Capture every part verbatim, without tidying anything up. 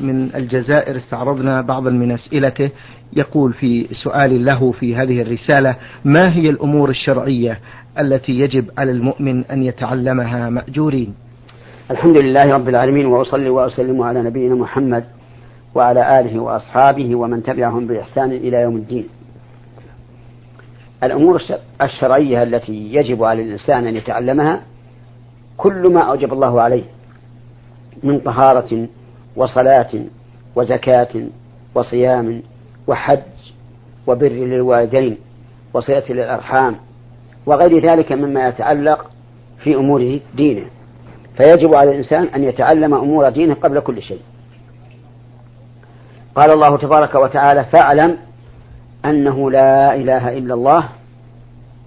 من الجزائر استعرضنا بعضا من أسئلته. يقول في سؤال له في هذه الرسالة: ما هي الأمور الشرعية التي يجب على المؤمن أن يتعلمها مأجورين؟ الحمد لله رب العالمين، وأصلي وأسلم على نبينا محمد وعلى آله وأصحابه ومن تبعهم بإحسان إلى يوم الدين. الأمور الشرعية التي يجب على الإنسان أن يتعلمها كل ما أوجب الله عليه من طهارة وصلاة وزكاة وصيام وحج وبر للوالدين وصلة للأرحام وغير ذلك مما يتعلق في أمور دينه، فيجب على الإنسان أن يتعلم أمور دينه قبل كل شيء. قال الله تبارك وتعالى: فاعلم أنه لا إله إلا الله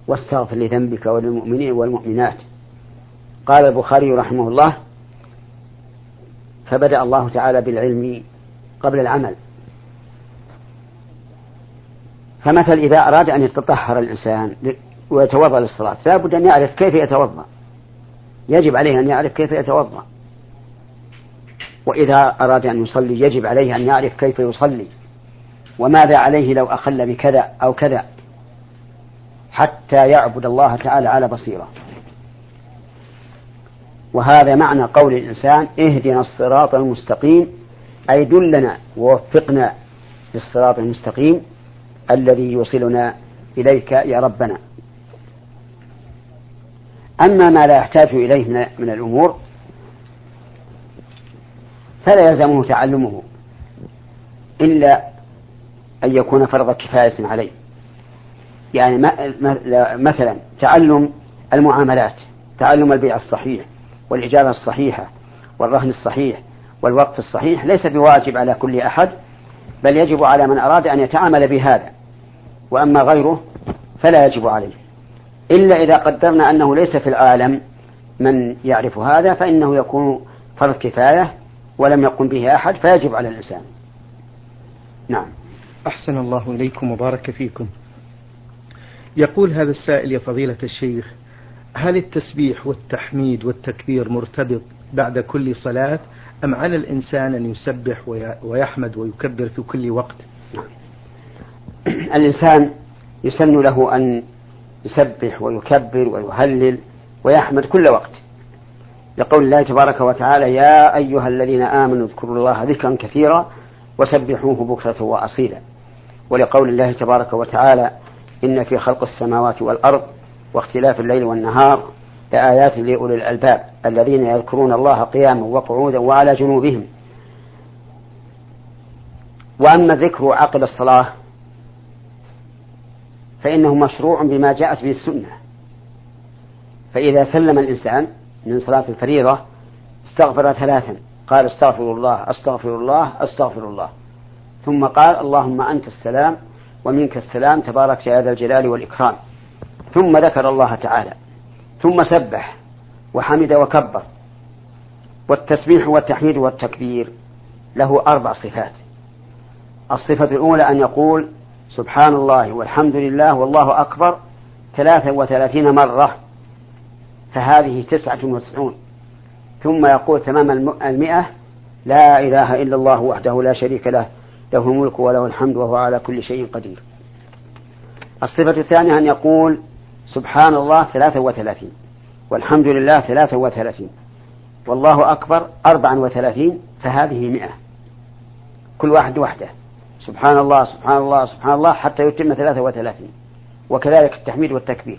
واستغفر لذنبك وللمؤمنين والمؤمنات. قال البخاري رحمه الله: فبدأ الله تعالى بالعلم قبل العمل، فمثل إذا أراد أن يتطهر الإنسان ويتوضأ للصلاة لا بد أن يعرف كيف يتوضأ، يجب عليه أن يعرف كيف يتوضأ. وإذا أراد أن يصلي يجب عليه أن يعرف كيف يصلي وماذا عليه لو أخل بكذا أو كذا، حتى يعبد الله تعالى على بصيرة. وهذا معنى قول الإنسان: اهدنا الصراط المستقيم، أي دلنا ووفقنا للصراط المستقيم الذي يوصلنا إليك يا ربنا. أما ما لا يحتاج إليه من الأمور فلا يلزمه تعلمه إلا أن يكون فرض كفاية عليه. يعني مثلا تعلم المعاملات، تعلم البيع الصحيح والإجارة الصحيحة والرهن الصحيح والوقف الصحيح ليس بواجب على كل أحد، بل يجب على من أراد أن يتعامل بهذا. وأما غيره فلا يجب عليه، إلا إذا قدرنا أنه ليس في العالم من يعرف هذا، فإنه يكون فرض كفاية ولم يقم به أحد فيجب على الإنسان. نعم. أحسن الله إليكم وبارك فيكم. يقول هذا السائل: يا فضيلة الشيخ، هل التسبيح والتحميد والتكبير مرتبط بعد كل صلاة أم على الإنسان أن يسبح ويحمد ويكبر في كل وقت؟ الإنسان يسن له أن يسبح ويكبر ويهلل ويحمد كل وقت، لقول الله تبارك وتعالى: يا أيها الذين آمنوا اذكروا الله ذكرا كثيرا وسبحوه بكرة وأصيلا، ولقول الله تبارك وتعالى: إن في خلق السماوات والأرض واختلاف الليل والنهار لآيات لأولي الألباب الذين يذكرون الله قياما وقعودا وعلى جنوبهم. وأما ذكر عقب الصلاة فإنه مشروع بما جاءت به السنة، فإذا سلم الإنسان من صلاة الفريضة استغفر ثلاثا، قال: استغفر الله استغفر الله استغفر الله، ثم قال: اللهم أنت السلام ومنك السلام تبارك يا ذا الجلال والإكرام، ثم ذكر الله تعالى، ثم سبح وحمد وكبر. والتسبيح والتحميد والتكبير له أربع صفات: الصفة الأولى أن يقول سبحان الله والحمد لله والله أكبر ثلاثة وثلاثين مرة، فهذه تسعة وتسعون، ثم يقول تمام المئة: لا إله إلا الله وحده لا شريك له، له الملك وله الحمد وهو على كل شيء قدير. الصفة الثانية أن يقول سبحان الله ثلاثة وثلاثين، والحمد لله ثلاثة وثلاثين، والله أكبر أربعا وثلاثين، فهذه مئة، كل واحد وحده، سبحان الله سبحان الله سبحان الله حتى يتم ثلاثة وثلاثين. وكذلك التحميد والتكبير.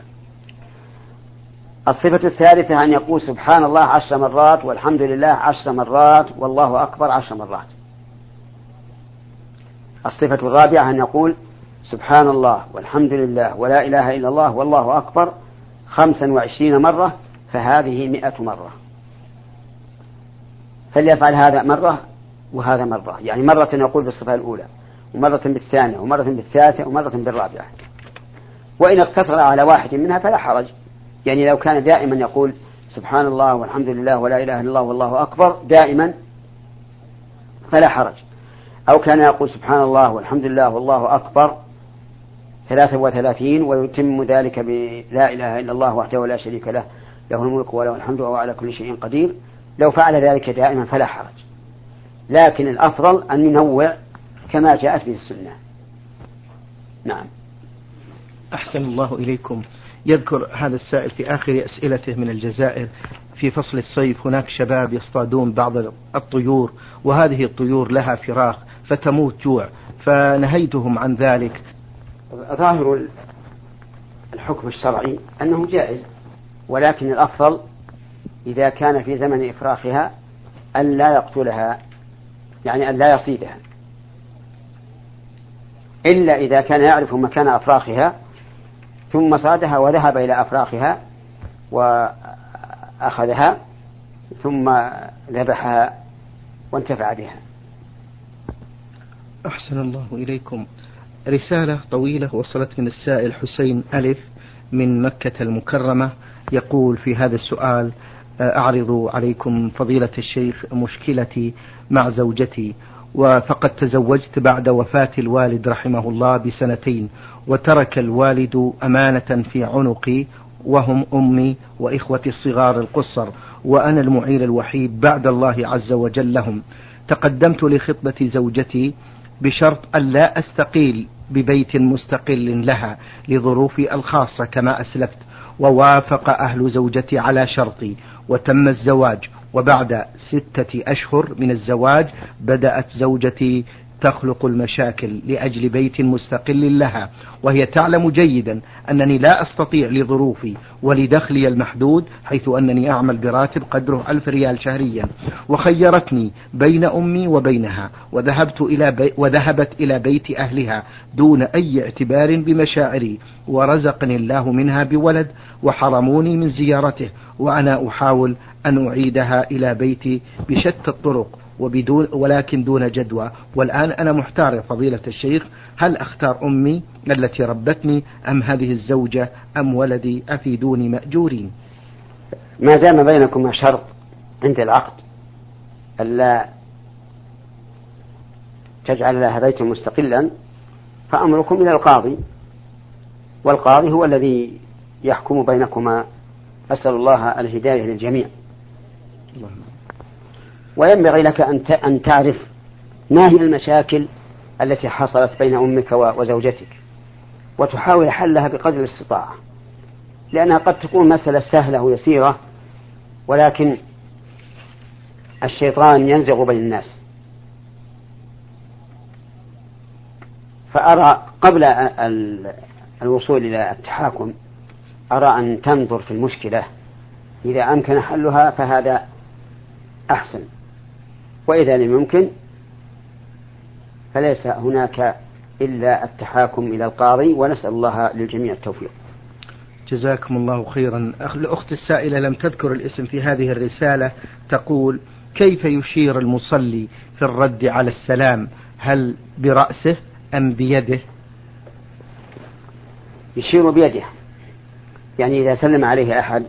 الصفة الثالثة أن يقول سبحان الله عشر مرات، والحمد لله عشر مرات، والله أكبر عشر مرات. الصفة الرابعة أن يقول سبحان الله والحمد لله ولا إله إلا الله والله أكبر خمسا وعشرين مرة، فهذه مئة مرة. فليفعل هذا مرة وهذا مرة، يعني مرة يقول بالصفة الأولى ومرة بالثانية ومرة بالثالثة ومرة بالرابعة. وإن اقتصر على واحد منها فلا حرج، يعني لو كان دائما يقول سبحان الله والحمد لله ولا إله إلا الله والله أكبر دائما فلا حرج، أو كان يقول سبحان الله والحمد لله والله أكبر ثلاثة وثلاثين ويتم ذلك بلا إله إلا الله وحده لا شريك له، له الملك وله الحمد وهو على كل شيء قدير، لو فعل ذلك دائما فلا حرج. لكن الأفضل أن ننوع كما جاءت به السنة. نعم. أحسن الله إليكم. يذكر هذا السائل في آخر أسئلته من الجزائر: في فصل الصيف هناك شباب يصطادون بعض الطيور، وهذه الطيور لها فراخ فتموت جوع، فنهيتهم عن ذلك. ظاهر الحكم الشرعي أنه جائز، ولكن الأفضل إذا كان في زمن إفراخها أن لا يقتلها، يعني أن لا يصيدها، إلا إذا كان يعرف مكان أفراخها ثم صادها وذهب إلى أفراخها وأخذها ثم ذبحها وانتفع بها. أحسن الله إليكم. رسالة طويلة وصلت من السائل حسين ألف من مكة المكرمة، يقول في هذا السؤال: أعرض عليكم فضيلة الشيخ مشكلتي مع زوجتي، وفقد تزوجت بعد وفاة الوالد رحمه الله بسنتين، وترك الوالد أمانة في عنقي وهم أمي وإخوتي الصغار القصر، وأنا المعيل الوحيد بعد الله عز وجل لهم. تقدمت لخطبة زوجتي بشرط ألا أستقيل ببيت مستقل لها لظروفي الخاصة كما أسلفت، ووافق أهل زوجتي على شرطي وتم الزواج. وبعد ستة أشهر من الزواج بدأت زوجتي تخلق المشاكل لأجل بيت مستقل لها، وهي تعلم جيدا أنني لا أستطيع لظروفي ولدخلي المحدود، حيث أنني أعمل براتب قدره ألف ريال شهريا، وخيرتني بين أمي وبينها، وذهبت إلى بي وذهبت إلى بيت أهلها دون أي اعتبار بمشاعري، ورزقني الله منها بولد وحرموني من زيارته، وأنا أحاول أن أعيدها إلى بيتي بشتى الطرق وبدون ولكن دون جدوى. والآن أنا محتار فضيلة الشيخ، هل أختار أمي التي ربتني أم هذه الزوجة أم ولدي؟ أفيدوني مأجورين. ما دام بينكما شرط عند العقد ألا تجعل لها بيتا مستقلا فأمركم إلى القاضي، والقاضي هو الذي يحكم بينكما. أسأل الله الهداية للجميع. وينبغي لك أن تعرف ما هي المشاكل التي حصلت بين أمك وزوجتك، وتحاول حلها بقدر الاستطاعة، لأنها قد تكون مسألة سهلة ويسيرة، ولكن الشيطان ينزغ بين الناس. فأرى قبل الوصول إلى التحاكم أرى أن تنظر في المشكلة، إذا أمكن حلها فهذا أحسن، وإذا لم يمكن فليس هناك إلا التحاكم إلى القاضي، ونسأل الله للجميع التوفيق. جزاكم الله خيرا. الأخت السائلة لم تذكر الاسم في هذه الرسالة، تقول: كيف يشير المصلي في الرد على السلام، هل برأسه أم بيده؟ يشير بيده، يعني إذا سلم عليه أحد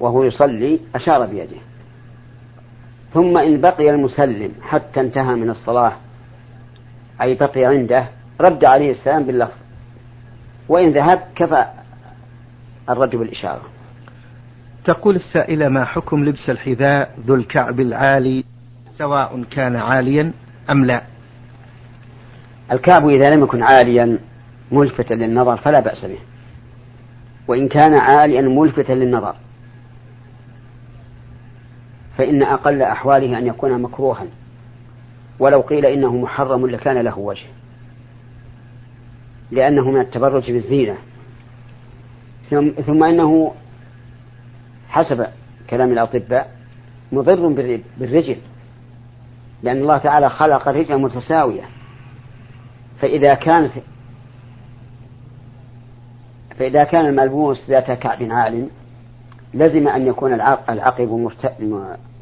وهو يصلي أشار بيده، ثم إن بقي المسلم حتى انتهى من الصلاة أي بقي عنده رد عليه السلام باللفظ، وإن ذهب كفى الرد بالإشارة. تقول السائلة: ما حكم لبس الحذاء ذو الكعب العالي سواء كان عاليا أم لا؟ الكعب إذا لم يكن عاليا ملفتا للنظر فلا بأس به، وإن كان عاليا ملفتا للنظر فإن أقل أحواله أن يكون مكروها، ولو قيل إنه محرم لكان له وجه، لأنه من التبرج بالزينة. ثم إنه حسب كلام الأطباء مضر بالرجل، لأن الله تعالى خلق الرجل متساوية، فإذا كان فإذا كان الملبوس ذات كعب عال لزم أن يكون العقب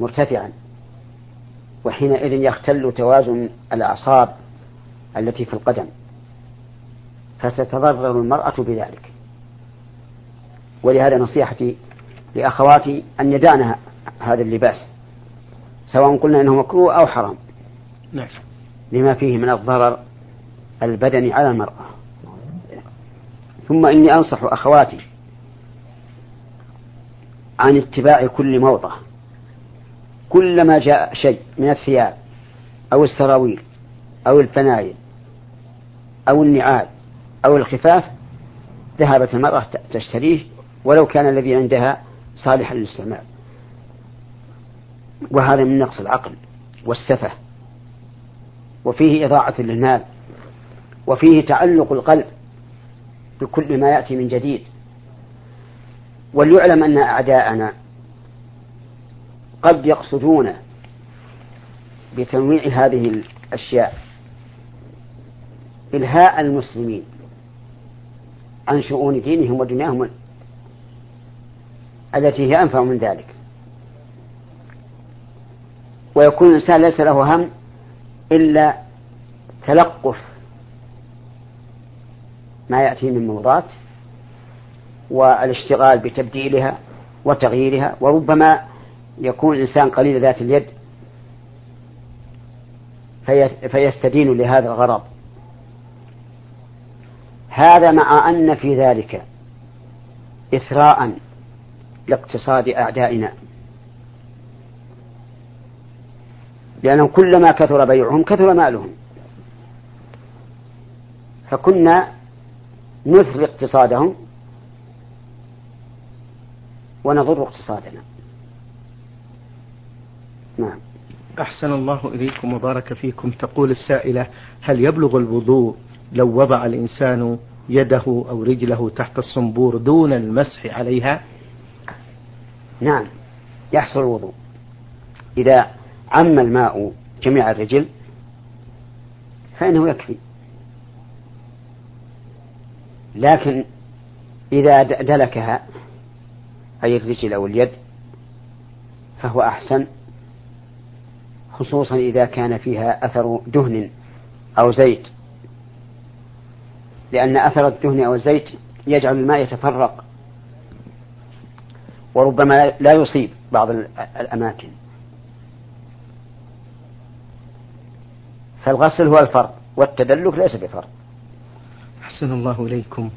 مرتفعا، وحينئذ يختل توازن الأعصاب التي في القدم فتتضرر المرأة بذلك. ولهذا نصيحتي لأخواتي أن يدعن هذا اللباس سواء قلنا أنه مكروه أو حرام، لما فيه من الضرر البدني على المرأة. ثم إني أنصح أخواتي عن اتباع كل موضة، كلما جاء شيء من الثياب أو السراويل أو الفنايل أو النعال أو الخفاف ذهبت المرأة تشتريه ولو كان الذي عندها صالحا للاستعمال. وهذا من نقص العقل والسفة، وفيه إضاعة للمال، وفيه تعلق القلب بكل ما يأتي من جديد. وليعلم أن أعداءنا قد يقصدون بتنويع هذه الأشياء إلهاء المسلمين عن شؤون دينهم ودنياهم التي هي أنفع من ذلك، ويكون الإنسان ليس له هم إلا تلقف ما يأتي من موضات والاشتغال بتبديلها وتغييرها، وربما يكون الإنسان قليل ذات اليد فيستدين لهذا الغرض. هذا مع أن في ذلك إثراء لاقتصاد أعدائنا، لأنه كلما كثر بيعهم كثر مالهم، فكنا نثري اقتصادهم ونضر اقتصادنا. نعم. أحسن الله إليكم وبارك فيكم. تقول السائلة: هل يبلغ الوضوء لو وضع الإنسان يده أو رجله تحت الصنبور دون المسح عليها؟ نعم، يحصل الوضوء إذا عم الماء جميع الرجل فإنه يكفي، لكن إذا دلكها أي الرجل أو اليد فهو أحسن، خصوصا إذا كان فيها أثر دهن أو زيت، لأن أثر الدهن أو الزيت يجعل الماء يتفرق وربما لا يصيب بعض الأماكن. فالغسل هو الفرض والتدلك ليس بفرض. أحسن الله إليكم.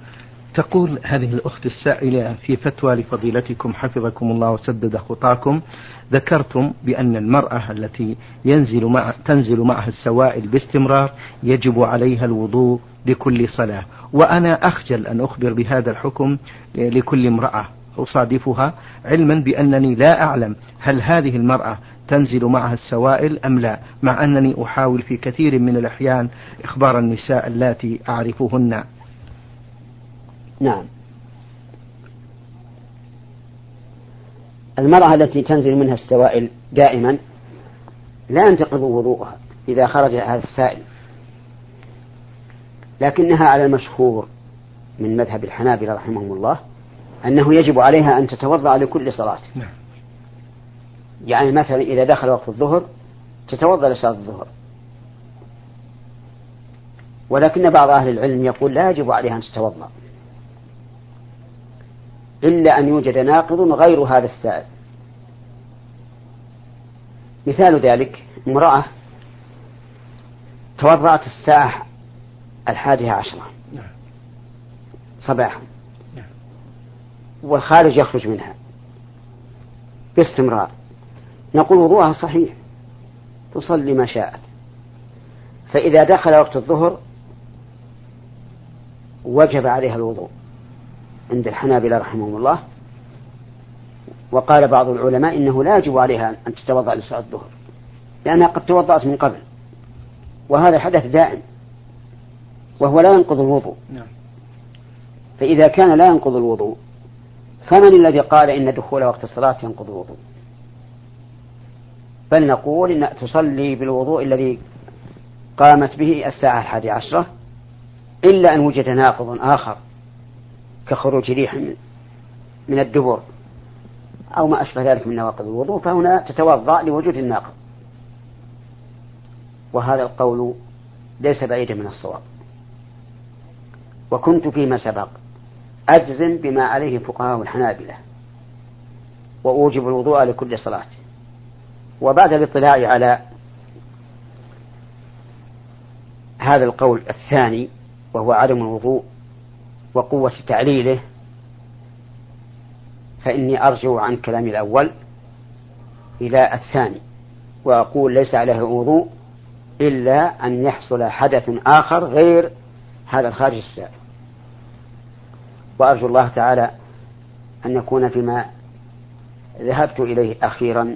تقول هذه الأخت السائلة: في فتوى لفضيلتكم حفظكم الله وسدد خطاكم ذكرتم بأن المرأة التي ينزل مع تنزل معها السوائل باستمرار يجب عليها الوضوء لكل صلاة، وأنا أخجل أن أخبر بهذا الحكم لكل امرأة أصادفها، علما بأنني لا أعلم هل هذه المرأة تنزل معها السوائل أم لا، مع أنني أحاول في كثير من الأحيان إخبار النساء اللاتي أعرفهن. نعم، المرأة التي تنزل منها السوائل دائما لا ينتقض وضوءها إذا خرج هذا السائل، لكنها على المشهور من مذهب الحنابلة رحمهم الله أنه يجب عليها أن تتوضأ لكل صلاة. نعم. يعني مثلا إذا دخل وقت الظهر تتوضأ لصلاة الظهر، ولكن بعض أهل العلم يقول لا يجب عليها أن تتوضأ إلا أن يوجد ناقض غير هذا السائل. مثال ذلك: امرأة توضأت الساعة الحادية عشرة صباحا والخارج يخرج منها باستمرار، نقول وضوءها صحيح تصلي ما شاءت، فإذا دخل وقت الظهر وجب عليها الوضوء عند الحنابلة رحمهم الله، وقال بعض العلماء إنه لا يجب عليها أن تتوضأ لصلاة الظهر لأنها قد توضأت من قبل، وهذا حدث دائم وهو لا ينقض الوضوء. فإذا كان لا ينقض الوضوء فمن الذي قال إن دخول وقت الصلاة ينقض الوضوء؟ بل نقول إن تصلي بالوضوء الذي قامت به الساعة الحادية عشرة إلا أن وجد ناقض آخر كخروج ريح من الدبر أو ما أشبه ذلك من نواقض الوضوء، فهنا تتوضأ لوجود الناقض. وهذا القول ليس بعيدا من الصواب، وكنت فيما سبق أجزم بما عليه فقهاء الحنابلة وأوجب الوضوء لكل صلاة، وبعد الاطلاع على هذا القول الثاني وهو عدم الوضوء وقوة تعليله فإني أرجع عن كلامي الأول إلى الثاني وأقول ليس عليه الوضوء إلا أن يحصل حدث آخر غير هذا الخارج السائل. وأرجو الله تعالى أن يكون فيما ذهبت إليه أخيرا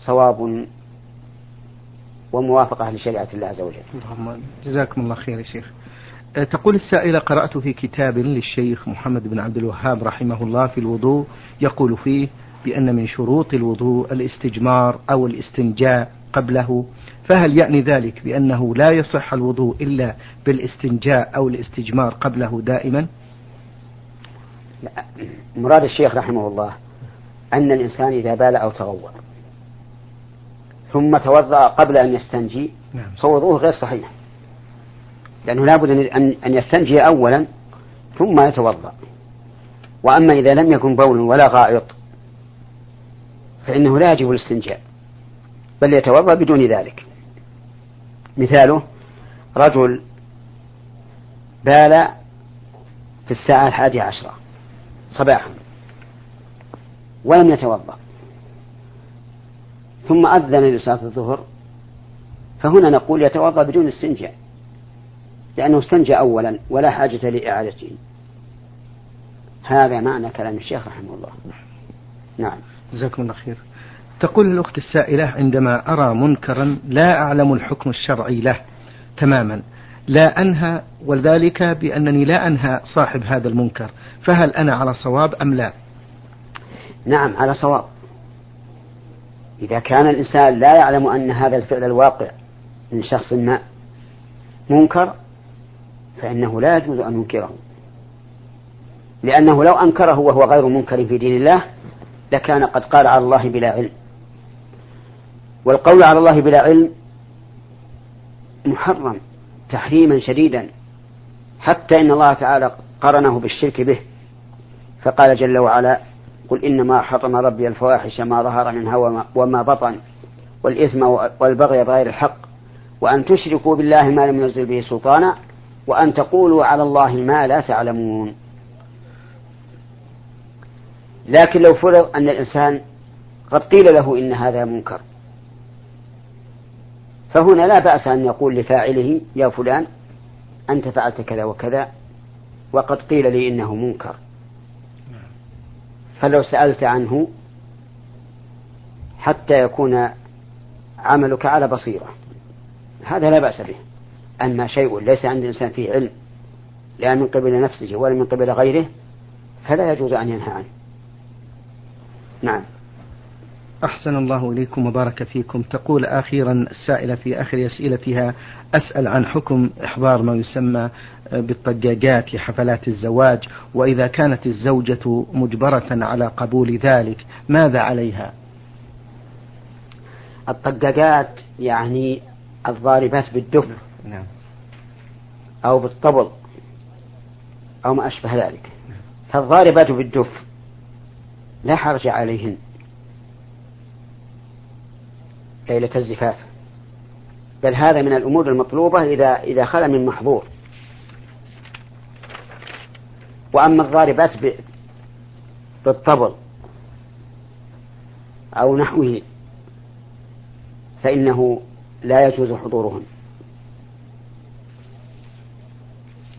صواب وموافقة لشريعة الله عز وجل. جزاكم الله خير يا شيخ. تقول السائلة: قرأت في كتاب للشيخ محمد بن عبد الوهاب رحمه الله في الوضوء يقول فيه بأن من شروط الوضوء الاستجمار أو الاستنجاء قبله، فهل يعني ذلك بأنه لا يصح الوضوء إلا بالاستنجاء أو الاستجمار قبله دائما؟ لا. مراد الشيخ رحمه الله أن الإنسان إذا بال أو تغوّر ثم توضأ قبل أن يستنجي فوضوءه غير صحيح، لأنه لابد أن يستنجي أولا ثم يتوضأ. وأما إذا لم يكن بول ولا غائط فإنه لا يجب الاستنجاء بل يتوضأ بدون ذلك. مثاله: رجل بال في الساعة الحادية عشرة صباحا ولم يتوضأ ثم أذن لصلاة الظهر، فهنا نقول يتوضأ بدون استنجاء لأنه استنجى أولا ولا حاجة لإعادته. هذا معنى كلام الشيخ رحمه الله. نعم، جزاكم الله خير. تقول الأخت السائلة: عندما أرى منكرا لا أعلم الحكم الشرعي له تماما لا أنهى، وذلك بأنني لا أنهى صاحب هذا المنكر، فهل أنا على صواب أم لا؟ نعم، على صواب. إذا كان الإنسان لا يعلم أن هذا الفعل الواقع من شخص ما منكر فإنه لا يجوز أن ينكره، لأنه لو أنكره وهو غير منكر في دين الله لكان قد قال على الله بلا علم، والقول على الله بلا علم محرم تحريما شديدا، حتى إن الله تعالى قرنه بالشرك به، فقال جل وعلا: قل إنما حرم ربي الفواحش ما ظهر منها وما بطن والإثم والبغي بغير الحق وأن تشركوا بالله ما لم ينزل به سلطانا وأن تقولوا على الله ما لا تعلمون. لكن لو فرض أن الإنسان قد قيل له إن هذا منكر، فهنا لا بأس أن يقول لفاعله: يا فلان أنت فعلت كذا وكذا وقد قيل لي إنه منكر، فلو سألت عنه حتى يكون عملك على بصيرة هذا لا بأس به. أما شيء ليس عند الإنسان فيه علم لا من قبل نفسه ولا من قبل غيره فلا يجوز أن ينهى عنه. نعم. أحسن الله إليكم وبارك فيكم. تقول أخيرا السائلة في آخر أسئلتها: أسأل عن حكم إحضار ما يسمى بالطجاجات لحفلات الزواج، وإذا كانت الزوجة مجبرة على قبول ذلك ماذا عليها؟ الطجاجات يعني الضاربات بالدف أو بالطبل أو ما أشبه ذلك. فالضاربات بالدف لا حرج عليهن ليلة الزفاف، بل هذا من الأمور المطلوبة إذا إذا خلا من محظور. وأما الضاربات بالطبل أو نحوه فإنه لا يجوز حضورهن،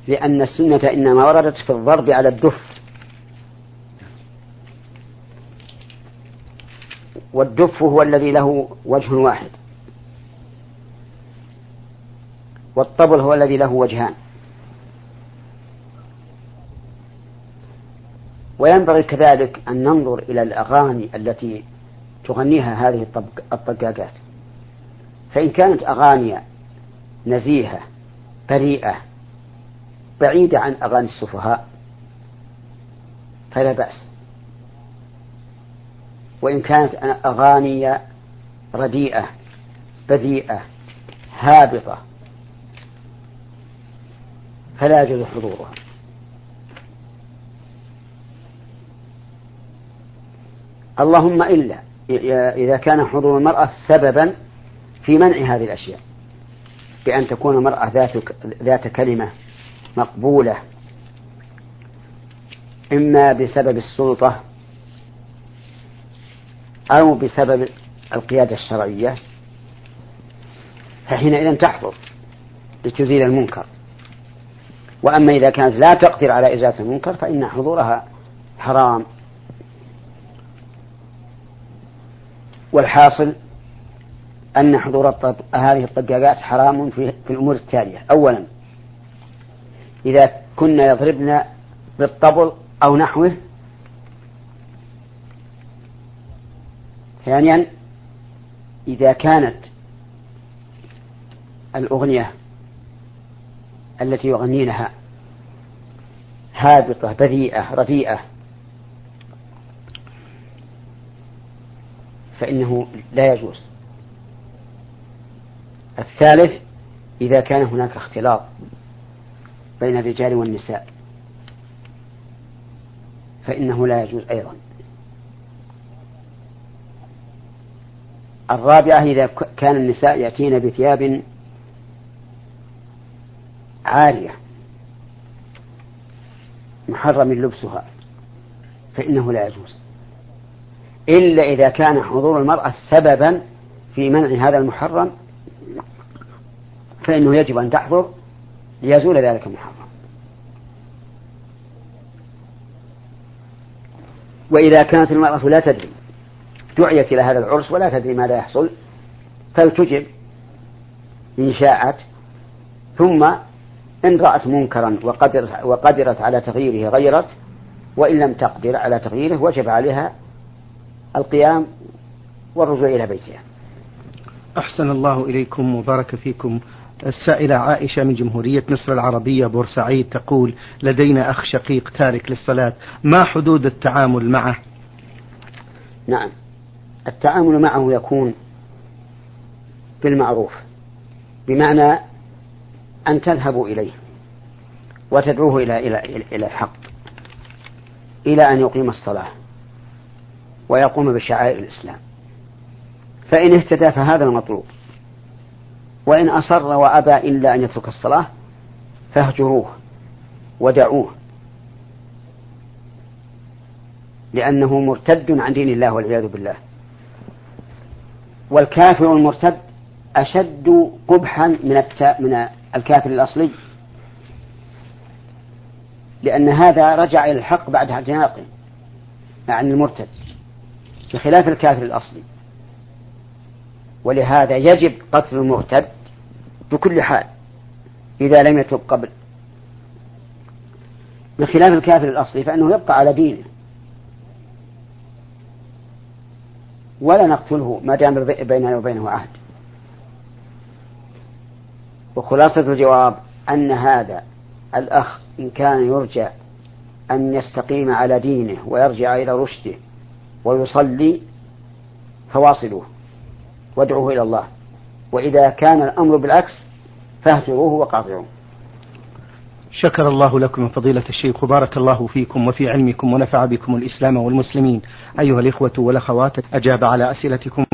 لأن السنة إنما وردت في الضرب على الدف، والدف هو الذي له وجه واحد والطبل هو الذي له وجهان. وينبغي كذلك أن ننظر إلى الأغاني التي تغنيها هذه الطجاجات، فإن كانت أغاني نزيهة بريئة بعيدة عن أغاني السفهاء فلا بأس، وإن كانت أغاني رديئة بذيئة هابطة فلا يجوز حضورها. اللهم إلا إذا كان حضور المرأة سببا في منع هذه الأشياء، بأن تكون المرأة ذات كلمة مقبولة، إما بسبب السلطة أو بسبب القيادة الشرعية فحينئذ تحضر لتزيل المنكر. وأما إذا كانت لا تقدر على إزالة المنكر فإن حضورها حرام. والحاصل أن حضور الطب... هذه الطقاقات حرام في... في الأمور التالية: أولا إذا كنا يضربن بالطبل أو نحوه. ثانيا إذا كانت الأغنية التي يغنينها هابطة بذيئة رديئة فإنه لا يجوز. الثالث إذا كان هناك اختلاط بين الرجال والنساء فإنه لا يجوز أيضا. الرابعة إذا كان النساء يأتين بثياب عارية محرم لبسها فإنه لا يجوز، إلا إذا كان حضور المرأة سببا في منع هذا المحرم فإنه يجب أن تحضر ليزول ذلك المحرم. وإذا كانت المرأة لا تدري، دعيت إلى هذا العرس ولا تدري ماذا يحصل، فلتجب إن شاءت، ثم إن رأت منكرا وقدرت على تغييره غيرت، وإن لم تقدر على تغييره وجب عليها القيام والرجوع إلى بيتها. أحسن الله إليكم وبارك فيكم. السائلة عائشة من جمهورية مصر العربية بورسعيد تقول: لدينا أخ شقيق تارك للصلاة، ما حدود التعامل معه؟ نعم، التعامل معه يكون بالمعروف، بمعنى أن تذهبوا إليه وتدعوه إلى إلى إلى الحق، إلى أن يقيم الصلاة ويقوم بشعائر الإسلام. فإن اهتدى فهذا المطلوب، وإن أصر وأبى إلا أن يترك الصلاة فاهجروه ودعوه، لأنه مرتد عن دين الله والعياذ بالله. والكافر المرتد أشد قبحا من من الكافر الأصلي، لأن هذا رجع إلى الحق بعد اعتناقه عن المرتد، بخلاف الكافر الأصلي. ولهذا يجب قتل المرتد بكل حال إذا لم يتب قبل، بخلاف الكافر الأصلي فإنه يبقى على دينه ولا نقتله ما دام بيننا وبينه عهد. وخلاصة الجواب أن هذا الأخ إن كان يرجى أن يستقيم على دينه ويرجع إلى رشده ويصلي فواصلوه وادعوه إلى الله، وإذا كان الأمر بالعكس فاهجروه وقاطعوه. شكر الله لكم فضيلة الشيخ وبارك الله فيكم وفي علمكم ونفع بكم الإسلام والمسلمين. أيها الإخوة والأخوات، أجاب على أسئلتكم